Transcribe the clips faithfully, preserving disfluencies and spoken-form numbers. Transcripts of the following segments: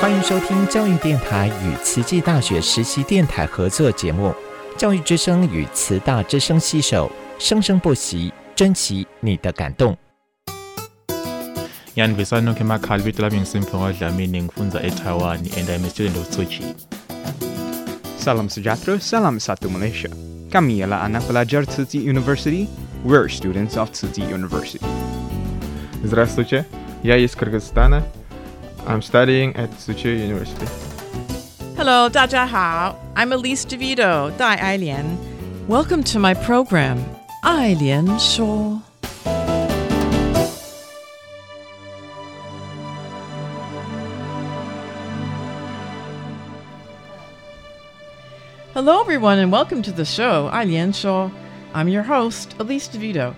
欢迎收听教育电台与慈济大学实习电台合作节目《教育之声》与慈大之声携手，生生不息，珍惜你的感动。I am a student of Tzu Chi. Salam sejahtera, salam satu Malaysia. Kami ialah anak pelajar Tzu Chi University. We're students of Tzu Chi University. Здравствуйте, я из Кыргызстана. I'm studying at Tzu Chi University. Hello, 大家好. I'm Elise DeVito, Dai Ai Lian. Welcome to my program, Ai Lian Shou.Hello, everyone, and welcome to the show. Ai Lian Shou. I'm your host, Elise DeVito.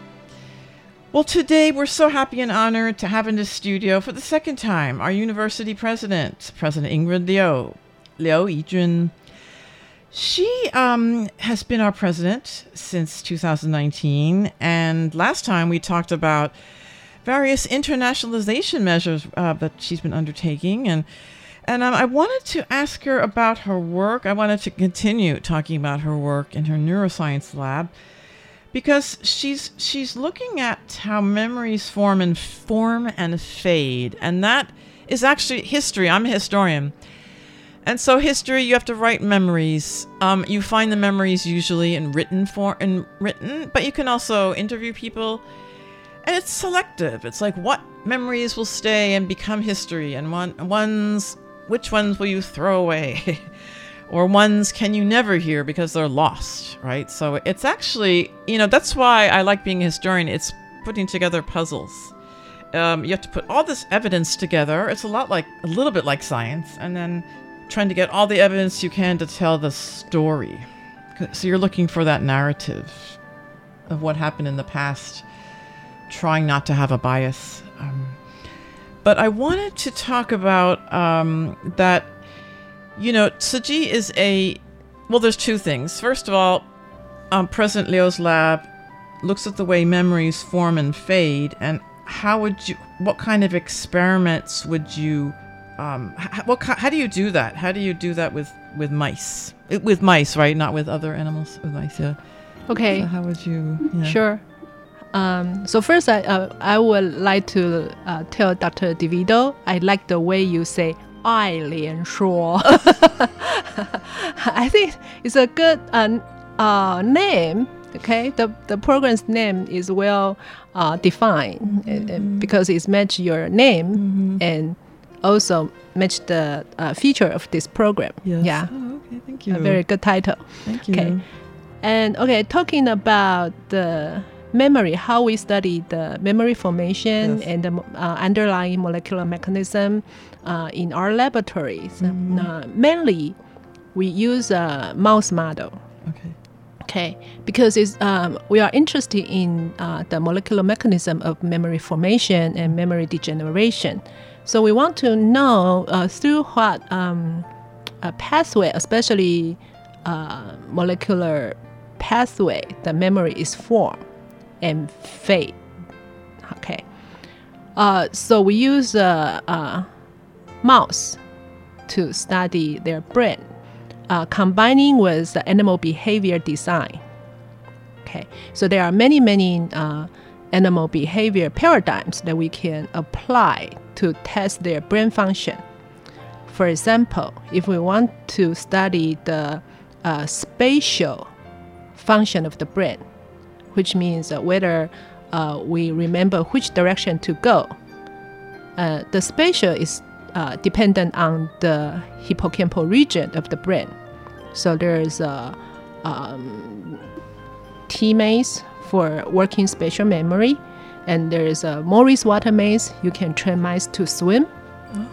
Well, today we're so happy and honored to have in the studio for the second time our university president, President Ingrid Liu, Liu Yijun. She um, has been our president since two thousand nineteen, and last time we talked about various internationalization measures uh, that she's been undertaking, and And um, I wanted to ask her about her work. I wanted to continue talking about her work in her neuroscience lab because she's she's looking at how memories form and form and fade. And that is actually history. I'm a historian. And so history, you have to write memories. Um, you find the memories usually in written form, in written, but you can also interview people. And it's selective. It's like what memories will stay and become history and one, one's which ones will you throw away? Or ones can you never hear because they're lost, right? So it's actually, you know, that's why I like being a historian. It's putting together puzzles. Um, you have to put all this evidence together. It's a lot like, a little bit like science. And then trying to get all the evidence you can to tell the story. So you're looking for that narrative of what happened in the past, trying not to have a bias. Um, But I wanted to talk about um, that, you know, Cigi is a, well, there's two things. First of all, um, President Liu's lab looks at the way memories form and fade, and how would you, what kind of experiments would you, um, how, what, how do you do that? How do you do that with, with mice? With mice, right? Not with other animals, with mice, yeah. Okay. So how would you, yeah. Sure.Um, so first, I, uh, I would like to uh, tell Doctor DeVito, I like the way you say Ai Lian Shou. I think it's a good uh, uh, name. Okay, the, the program's name is well uh, defined mm-hmm. because it's match your name mm-hmm. and also match the uh, feature of this program. Yes. Yeah. Oh, okay, thank you. A very good title. Thank you. Okay. And okay, talking about the...memory, how we study the memory formation yes. and the uh, underlying molecular mechanism uh, in our laboratories. Mm-hmm. Uh, mainly, we use a mouse model. Okay. Okay, because it's, um, we are interested in uh, the molecular mechanism of memory formation and memory degeneration. So we want to know uh, through what um, a pathway, especially uh, molecular pathway, the memory is formed.And fade. Okay. Uh, so we use a, a mouse to study their brain, uh, combining with the animal behavior design. Okay. So there are many, many uh, animal behavior paradigms that we can apply to test their brain function. For example, if we want to study the uh, spatial function of the brain,which means uh, whether uh, we remember which direction to go. Uh, the spatial is uh, dependent on the hippocampal region of the brain. So there is a um, T-maze for working spatial memory, and there is a Morris water maze. You can train mice to swim,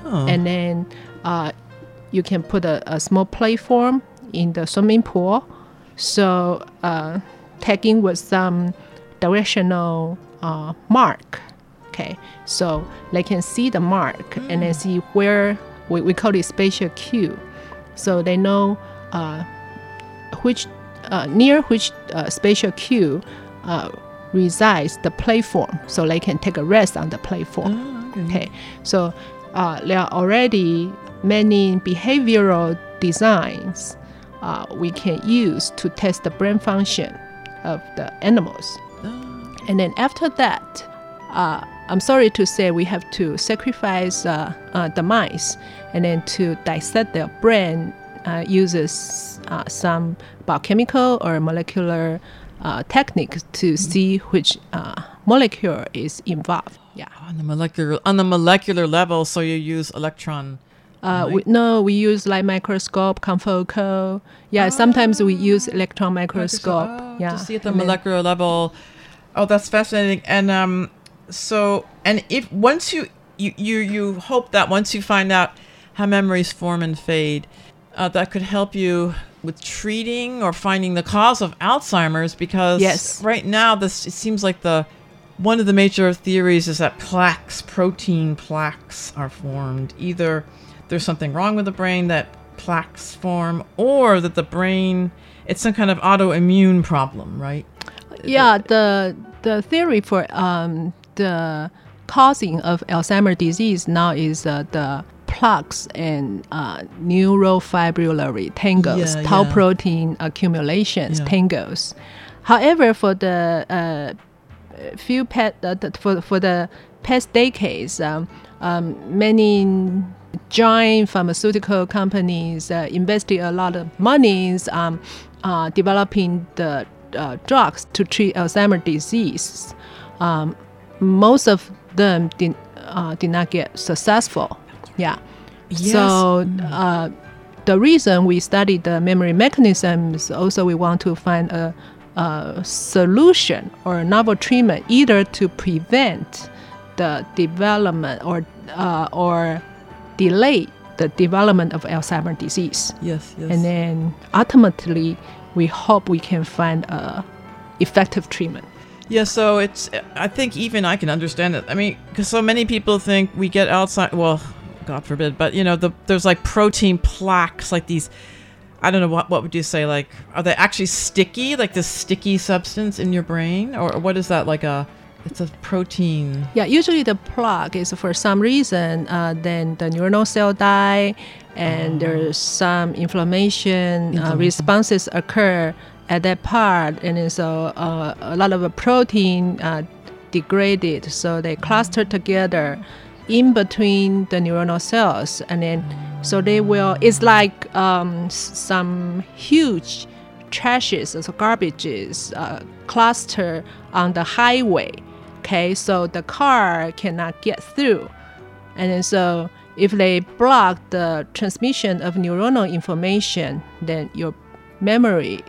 oh. and then uh, you can put a, a small platform in the swimming pool. So... Uh,tagging with some directional uh, mark, okay? So they can see the mark mm. and then see where, we, we call it spatial cue. So they know uh, which, uh, near which uh, spatial cue uh, resides the platform. So they can take a rest on the platform, oh, okay. okay? So uh, they are already many behavioral designs uh, we can use to test the brain function of the animals. And then after that, uh, I'm sorry to say we have to sacrifice uh, uh, the mice and then to dissect their brain uh, uses uh, some biochemical or molecular uh, techniques to see which uh, molecule is involved. Yeah. On the molecular on the molecular level, so you use electron. Uh, we, no, we use light microscope, confocal. Yeah, oh. Sometimes we use electron microscope. Oh, yeah, to see at the and molecular then, level. Oh, that's fascinating. And um, so, and if once you you, you you hope that once you find out how memories form and fade, uh, that could help you with treating or finding the cause of Alzheimer's. Because yes. Right now, this it seems like the one of the major theories is that plaques, protein plaques, are formed either. There's something wrong with the brain that plaques form, or that the brain, it's some kind of autoimmune problem, right? Yeah, the the theory for um, the causing of Alzheimer's disease now is uh, the plaques and uh, neurofibrillary tangles, yeah, tau yeah. protein accumulations, yeah. tangles. However, for the uh, few pet, uh, for for the past decades, um, um, many giant pharmaceutical companies uh, invested a lot of monies um, uh, developing the uh, drugs to treat Alzheimer's disease. Um, most of them did, uh, did not get successful. Yeah. Yes. So uh, the reason we studied the memory mechanisms, also we want to find a, a solution or a novel treatment, either to prevent the development or uh, or delay the development of Alzheimer's disease. Yes, yes. And then ultimately, we hope we can find a effective treatment. Yeah, so it's, I think even I can understand it. I mean, because so many people think we get Alzheimer's, well, God forbid, but you know, the, there's like protein plaques, like these, I don't know, what what would you say, like, are they actually sticky, like this sticky substance in your brain? Or what is that, like a... It's a protein. Yeah, usually the plaque is for some reason, uh, then the neuronal cell die, and oh. there's some inflammation, inflammation. Uh, responses occur at that part, and then so uh, a lot of uh, protein uh, degraded, so they cluster together in between the neuronal cells, and then so they will, it's like um, some huge trashes, so garbages uh, cluster on the highway. Okay, so the car cannot get through. And then so if they block the transmission of neuronal information, then your memory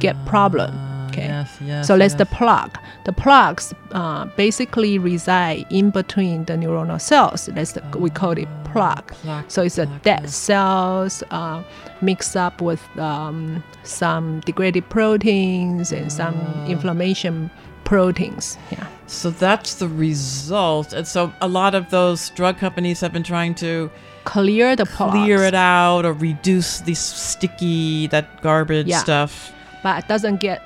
get problem. Okay, uh, yes, yes, so that's yes. the plaque. The plaques uh, basically reside in between the neuronal cells. That's the, uh, we call it plaque. plaque so it's plaque, a dead yes. cells uh, mixed up with um, some degraded proteins and uh, some inflammation proteins. Yeah. So that's the result. And so a lot of those drug companies have been trying to clear the plaques. Clear it out or reduce this sticky, that garbage yeah. stuff. But it doesn't get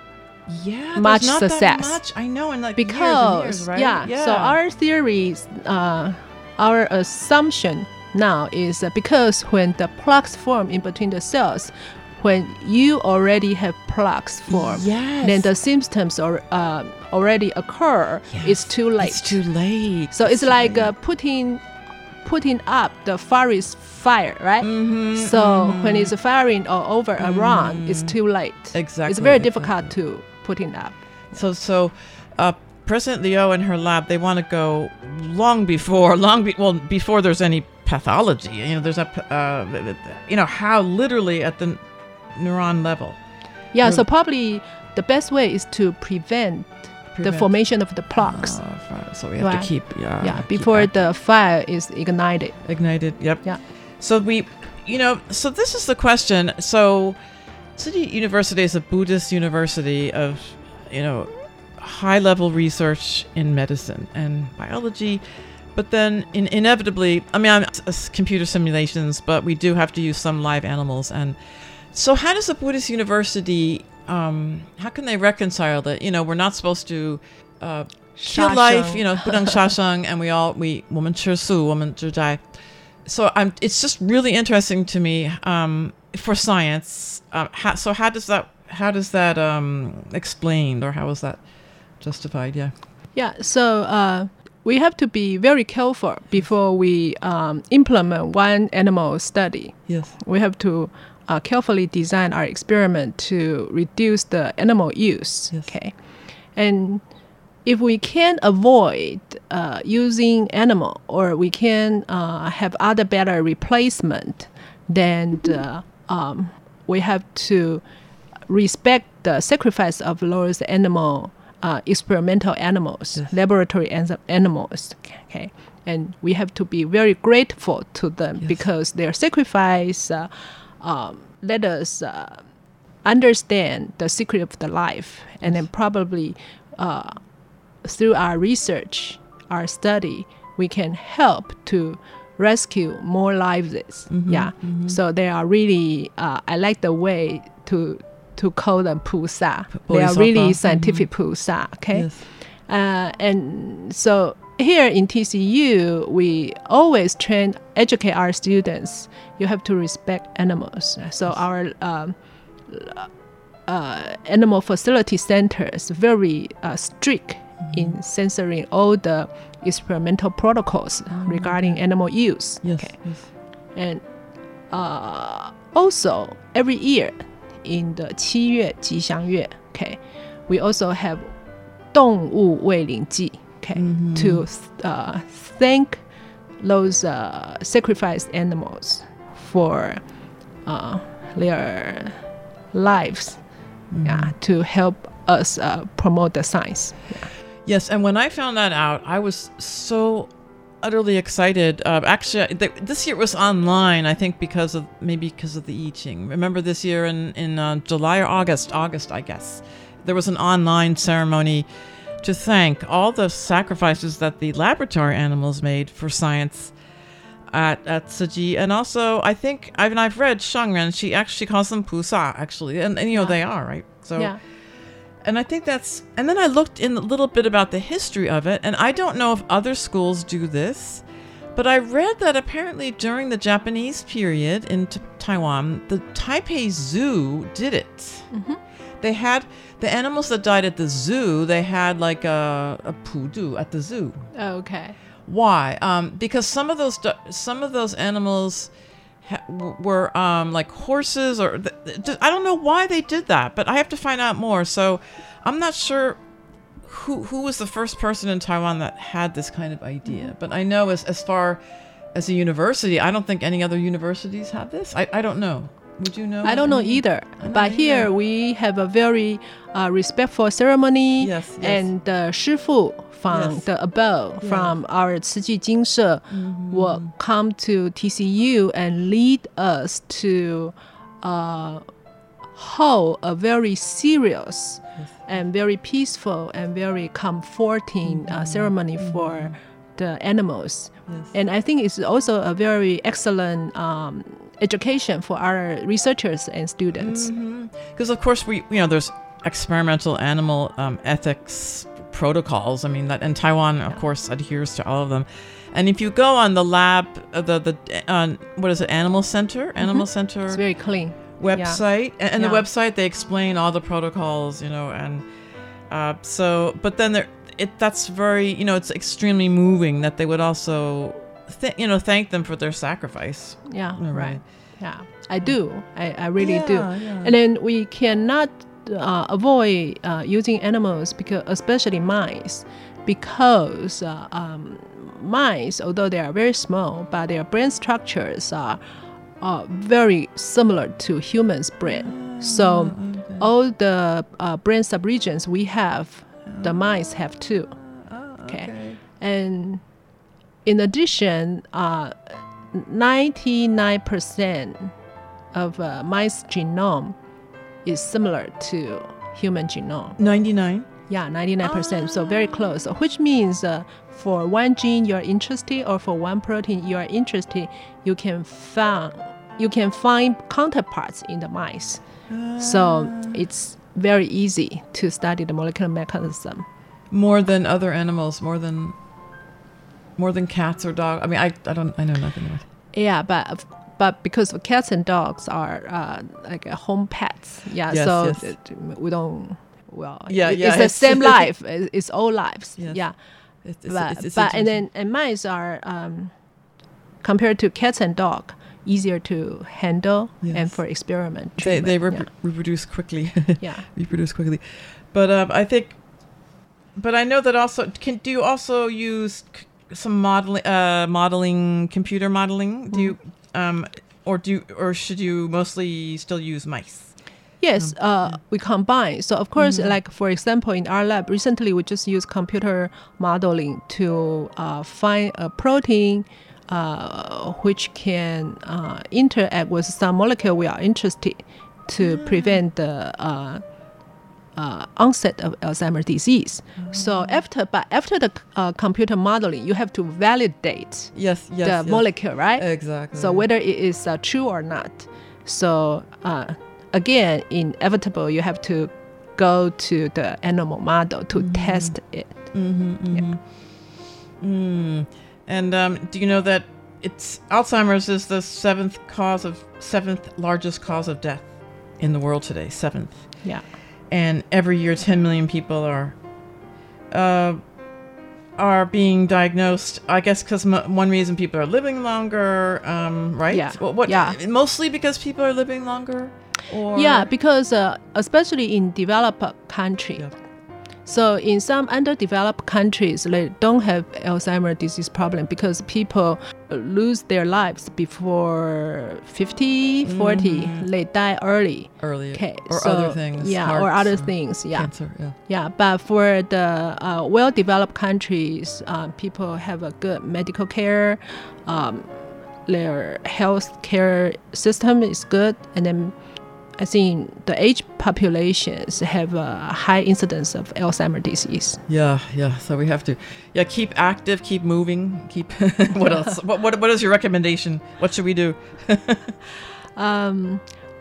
yeah, much not success. That much. I know, in like because, years and years, right? Yeah, yeah. So our theories, uh, our assumption now is that because when the plaques form in between the cells, when you already have plaques formed, yes. then the symptoms are, uh, already occur. Yes. It's too late. It's too late. So it's, it's like uh, putting putting up the forest fire, right? Mm-hmm, so mm-hmm. when it's firing all over mm-hmm. around, it's too late. Exactly. It's very difficult exactly. to put it up. So, so uh, President Liu and her lab, they want to go long before, long be- well, before there's any pathology. You know, there's a, uh, you know, how literally at the neuron level. Yeah, Re- so probably the best way is to prevent the formation of the plaques. Oh, so we have right. to keep, yeah. Yeah, before keep the fire is ignited. Ignited, yep. Yeah. So we, you know, so this is the question. So Cigi University is a Buddhist university of, you know, high-level research in medicine and biology. But then in, inevitably, I mean, I'm uh, computer simulations, but we do have to use some live animals. And so how does a Buddhist university... Um, how can they reconcile that? You know, we're not supposed to uh, kill life. You know, 不能杀生, and we all we 我们吃素, 我们只斋 so I'm, it's just really interesting to me um, for science. Uh, how, so how does that how does that um, explained, or how is that justified? Yeah. Yeah. So uh, we have to be very careful before we um, implement one animal study. Yes. We have to uh, carefully design our experiment to reduce the animal use. Yes. Okay. And if we can avoid uh, using animal, or we can uh, have other better replacement, then uh, um, we have to respect the sacrifice of those animal, uh, experimental animals, yes. laboratory an- animals. Okay, and we have to be very grateful to them yes. because their sacrifice uh, um, let us uh, understand the secret of the life, yes. and then probably. Uh, Through our research, our study, we can help to rescue more lives. Mm-hmm, yeah. Mm-hmm. So they are really, uh, I like the way to to call them Pusa. P- they are really scientific mm-hmm. Pusa. Okay. Yes. Uh, and so here in T C U, we always train, educate our students. You have to respect animals. So yes. our um, uh, animal facility centers very uh, strict. In censoring all the experimental protocols mm-hmm. regarding animal use. Yes, okay. yes. And uh, also, every year in the Qi Yue, Ji Xiang Yue, okay, we also have Dong Wu Wei Ling Ji, okay, mm-hmm. to uh, thank those uh, sacrificed animals for uh, their lives mm-hmm. yeah, to help us uh, promote the science. Yeah. Yes, and when I found that out, I was so utterly excited. Uh, actually, th- this year it was online, I think, because of maybe because of the I Ching. Remember this year in, in uh, July or August, August, I guess, there was an online ceremony to thank all the sacrifices that the laboratory animals made for science at, at Cigi. And also, I think, I've, and I've read Shangren, she actually calls them Pusa, actually. And, and you know, yeah. they are, right? So. Yeah. And I think that's, and then I looked in a little bit about the history of it, and I don't know if other schools do this, but I read that apparently during the Japanese period in t- Taiwan, the Taipei Zoo did it. Mm-hmm. They had the animals that died at the zoo, they had like a, a pudu at the zoo. Okay. Why? Um, because some of those, some of those animals ha- were um, like horses or... Th- I don't know why they did that, but I have to find out more. So I'm not sure who who was the first person in Taiwan that had this kind of idea. But I know as, as far as a university, I don't think any other universities have this. I, I don't know. Would you know? I don't know either. Don't but know here either. We have a very uh, respectful ceremony. Yes, yes. And uh, Shifu from yes. the above, yes. from our Cigi Jing She mm-hmm. will come to T C U and lead us to... Uh, hold a very serious yes. and very peaceful and very comforting mm-hmm. uh, ceremony mm-hmm. for the animals. Yes. And I think it's also a very excellent um, education for our researchers and students. Because mm-hmm. of course, we you know there's experimental animal um, ethics protocols. I mean that, and Taiwan yeah. of course adheres to all of them. And if you go on the lab, uh, the the uh, what is it, Animal Center? Animal mm-hmm. Center. It's very clean. Website. Yeah. And yeah. the website, they explain all the protocols, you know, and uh, so, but then there, it that's very, you know, it's extremely moving that they would also, th- you know, thank them for their sacrifice. Yeah, you know, right. right. Yeah, I do. I, I really yeah, do. Yeah. And then we cannot uh, avoid uh, using animals, because especially mice, because... Uh, um, mice, although they are very small, but their brain structures are, are very similar to humans' brain. So okay. all the uh, brain subregions we have, oh. the mice have too. Oh, okay. okay. And in addition, uh, ninety-nine percent of uh, mice genome is similar to human genome. ninety-nine? Yeah, ninety-nine percent, oh. so very close, which means uh, for one gene you're interested or for one protein you're interested, you can find, you can find counterparts in the mice. Uh. So it's very easy to study the molecular mechanism. More than other animals, more than more than cats or dogs? I mean, I, I don't, I know nothing about it. Yeah, but of, but because cats and dogs are uh, like home pets, yeah. Yes, so yes. we don't. Well, yeah, it, yeah, it's the it's same life. It's all lives. Yes. Yeah, it's, it's, but, it's, it's but and then and mice are um, compared to cats and dogs. Easier to handle yes. and for experiment treatment. They, they re- yeah. reproduce quickly. yeah, reproduce quickly. But um, I think, but I know that also. Can do you also use c- some modeling, uh, modeling, computer modeling? Mm. Do you, um, or do or should you mostly still use mice? Yes, um, uh, yeah. we combine. So of course, mm-hmm. like for example, in our lab recently, we just used computer modeling to uh, find a protein. Uh, which can uh, interact with some molecule we are interested to mm. prevent the uh, uh, onset of Alzheimer's disease. Mm. So after, but after the uh, computer modeling, you have to validate yes, yes, the yes. molecule, right? Exactly. So whether it is uh, true or not. So uh, again, inevitable, you have to go to the animal model to mm. test it. Mm-hmm, mm-hmm. Yeah. Mm. And um, do you know that it's Alzheimer's is the seventh cause of seventh largest cause of death in the world today? Seventh. Yeah. And every year, ten million people are uh, are being diagnosed. I guess because mo- one reason people are living longer, um, right? Yeah. Well, what? Yeah. Mostly because people are living longer. Or yeah, because uh, especially in developed countries. Yeah. So in some underdeveloped countries, they don't have Alzheimer's disease problem because people lose their lives before fifty, mm-hmm. forty. They die early. Early. Okay. Or so, other things. Yeah, hearts, or other or things. Yeah. Cancer, yeah. Yeah, but for the uh, well-developed countries, uh, people have a good medical care. Um, their health care system is good. And then I think the aged populations have a high incidence of Alzheimer's disease. Yeah, yeah. So we have to, yeah, keep active, keep moving, keep. What else? What, what What is your recommendation? What should we do? um,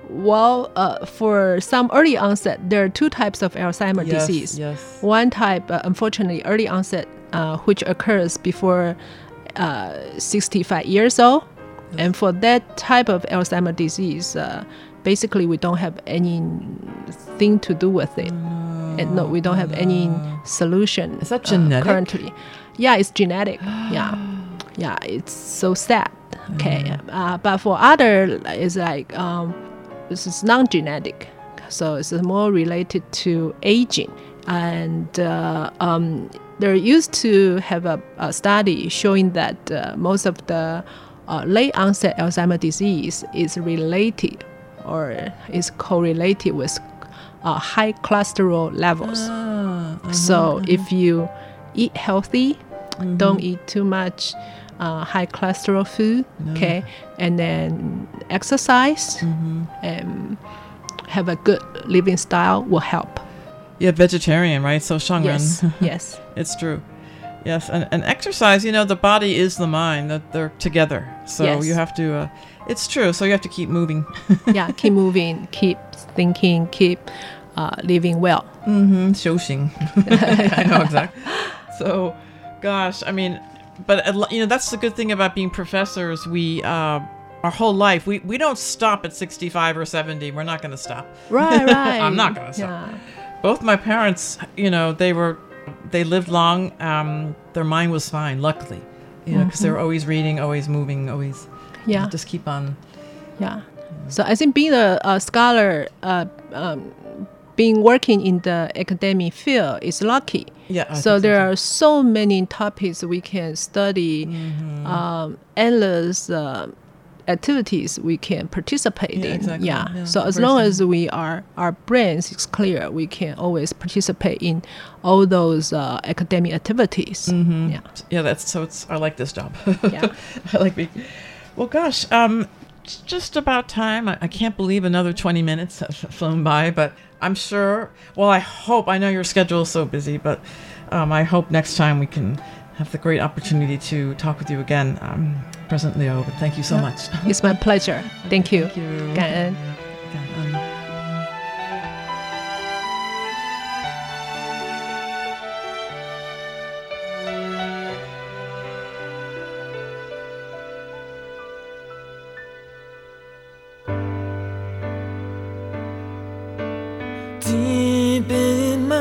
well, uh, for some early onset, there are two types of Alzheimer's yes, disease. Yes. One type, uh, unfortunately, early onset, uh, which occurs before uh, sixty-five years old, yes. and for that type of Alzheimer's disease. Uh, Basically, we don't have anything to do with it. No, and no, we don't have no. any solution. Is that genetic? Uh, currently. Yeah, it's genetic. yeah. Yeah, it's so sad. Okay. Mm. Uh, but for other, it's like, um, this is non-genetic. So it's more related to aging. And uh, um, they're used to have a, a study showing that uh, most of the uh, late-onset Alzheimer's disease is related or is correlated with uh, high cholesterol levels. Ah, uh-huh, so uh-huh. if you eat healthy, mm-hmm. don't eat too much uh, high cholesterol food, no. okay, and then exercise mm-hmm. and have a good living style will help. Yeah, vegetarian, right? So Shangren. Yes, yes. It's true. Yes, and, and exercise, you know, the body is the mind, that they're together. So yes. you have to... Uh, It's true. So you have to keep moving. yeah, keep moving, keep thinking, keep uh, living well. Mm-hmm. Shouxing. I know exactly. So, gosh, I mean, but uh, you know, that's the good thing about being professors. We, uh, our whole life, we, we don't stop at sixty-five or seventy. We're not going to stop. Right, right. I'm not going to stop. Yeah. Both my parents, you know, they were, they lived long. Um, their mind was fine, luckily, you know, because mm-hmm. they were always reading, always moving, always. Yeah. Just keep on. Yeah. So I think being a, a scholar, uh, um, being working in the academic field is lucky. Yeah. I so there so. are so many topics we can study, mm-hmm. um, endless uh, activities we can participate yeah, in. Exactly. Yeah. yeah. So as person. long as we are, our brains is clear, we can always participate in all those uh, academic activities. Mm-hmm. Yeah. Yeah. That's so. It's I like this job. Yeah. I like being. Well, gosh, um, it's just about time. I, I can't believe another twenty minutes have flown by, but I'm sure, well, I hope, I know your schedule is so busy, but um, I hope next time we can have the great opportunity to talk with you again, um, President Liu. But thank you so yeah. much. It's my pleasure. Thank you. Thank you. 感恩. 感恩.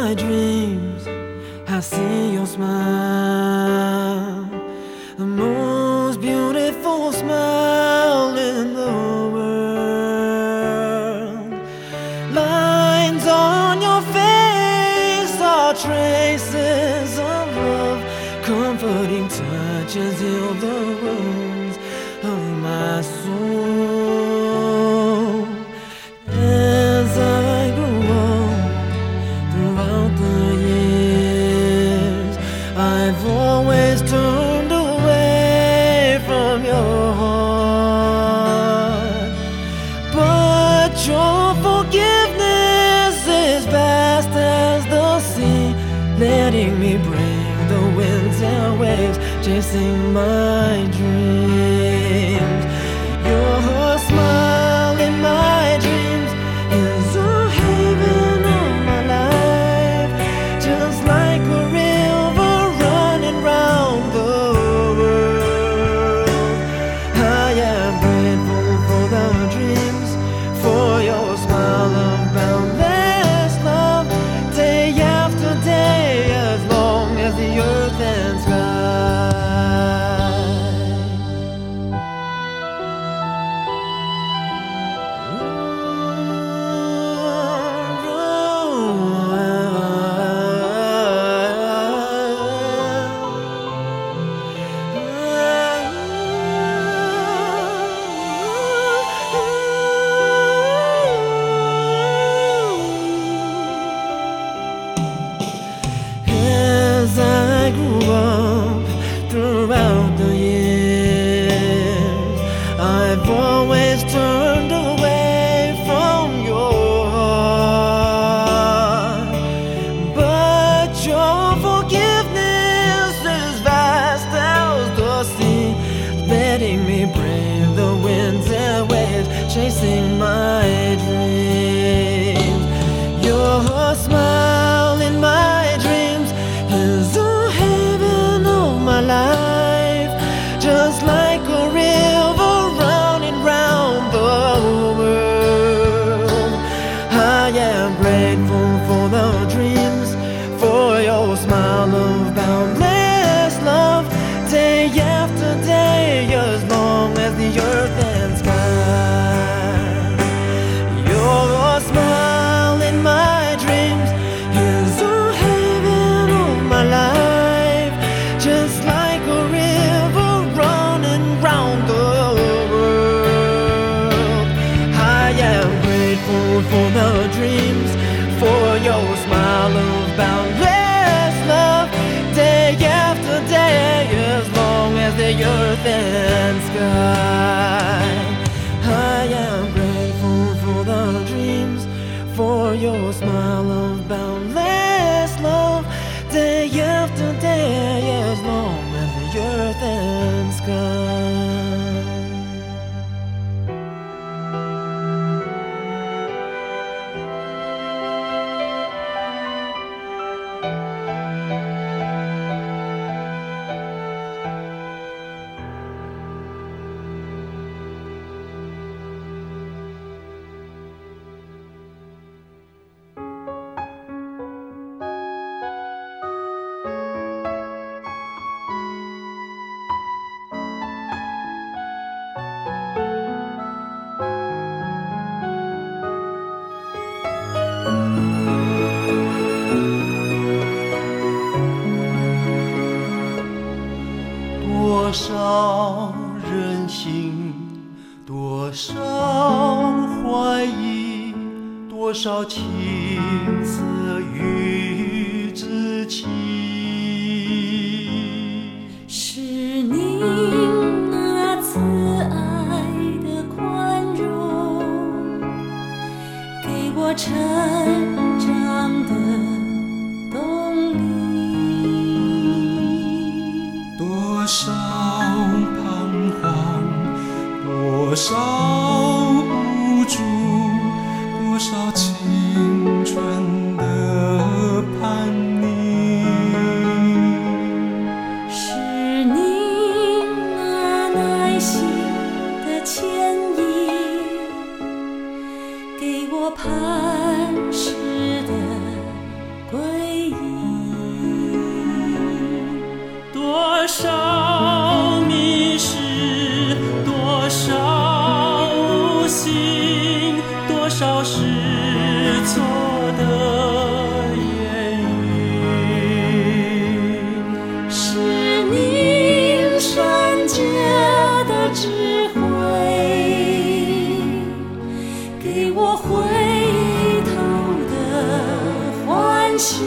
my dreams, I see your smile, the most beautiful smile in the world. Lines on your face are traces of love, comforting touches heal the wounds of my soul. As I grew old throughout the years, I've always turned away from your heart, but your forgiveness is vast as the sea, letting me bring the winds and waves, chasing my dreams. Your smile in my dreams is a haven all my life, just like a river running round the world. I am grateful for the dreams, for your smile of boundless love, day after day, as long as the earth and sky. Bye. 是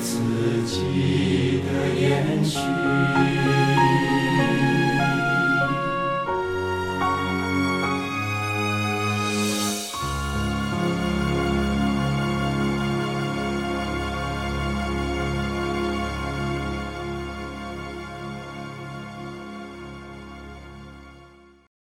自己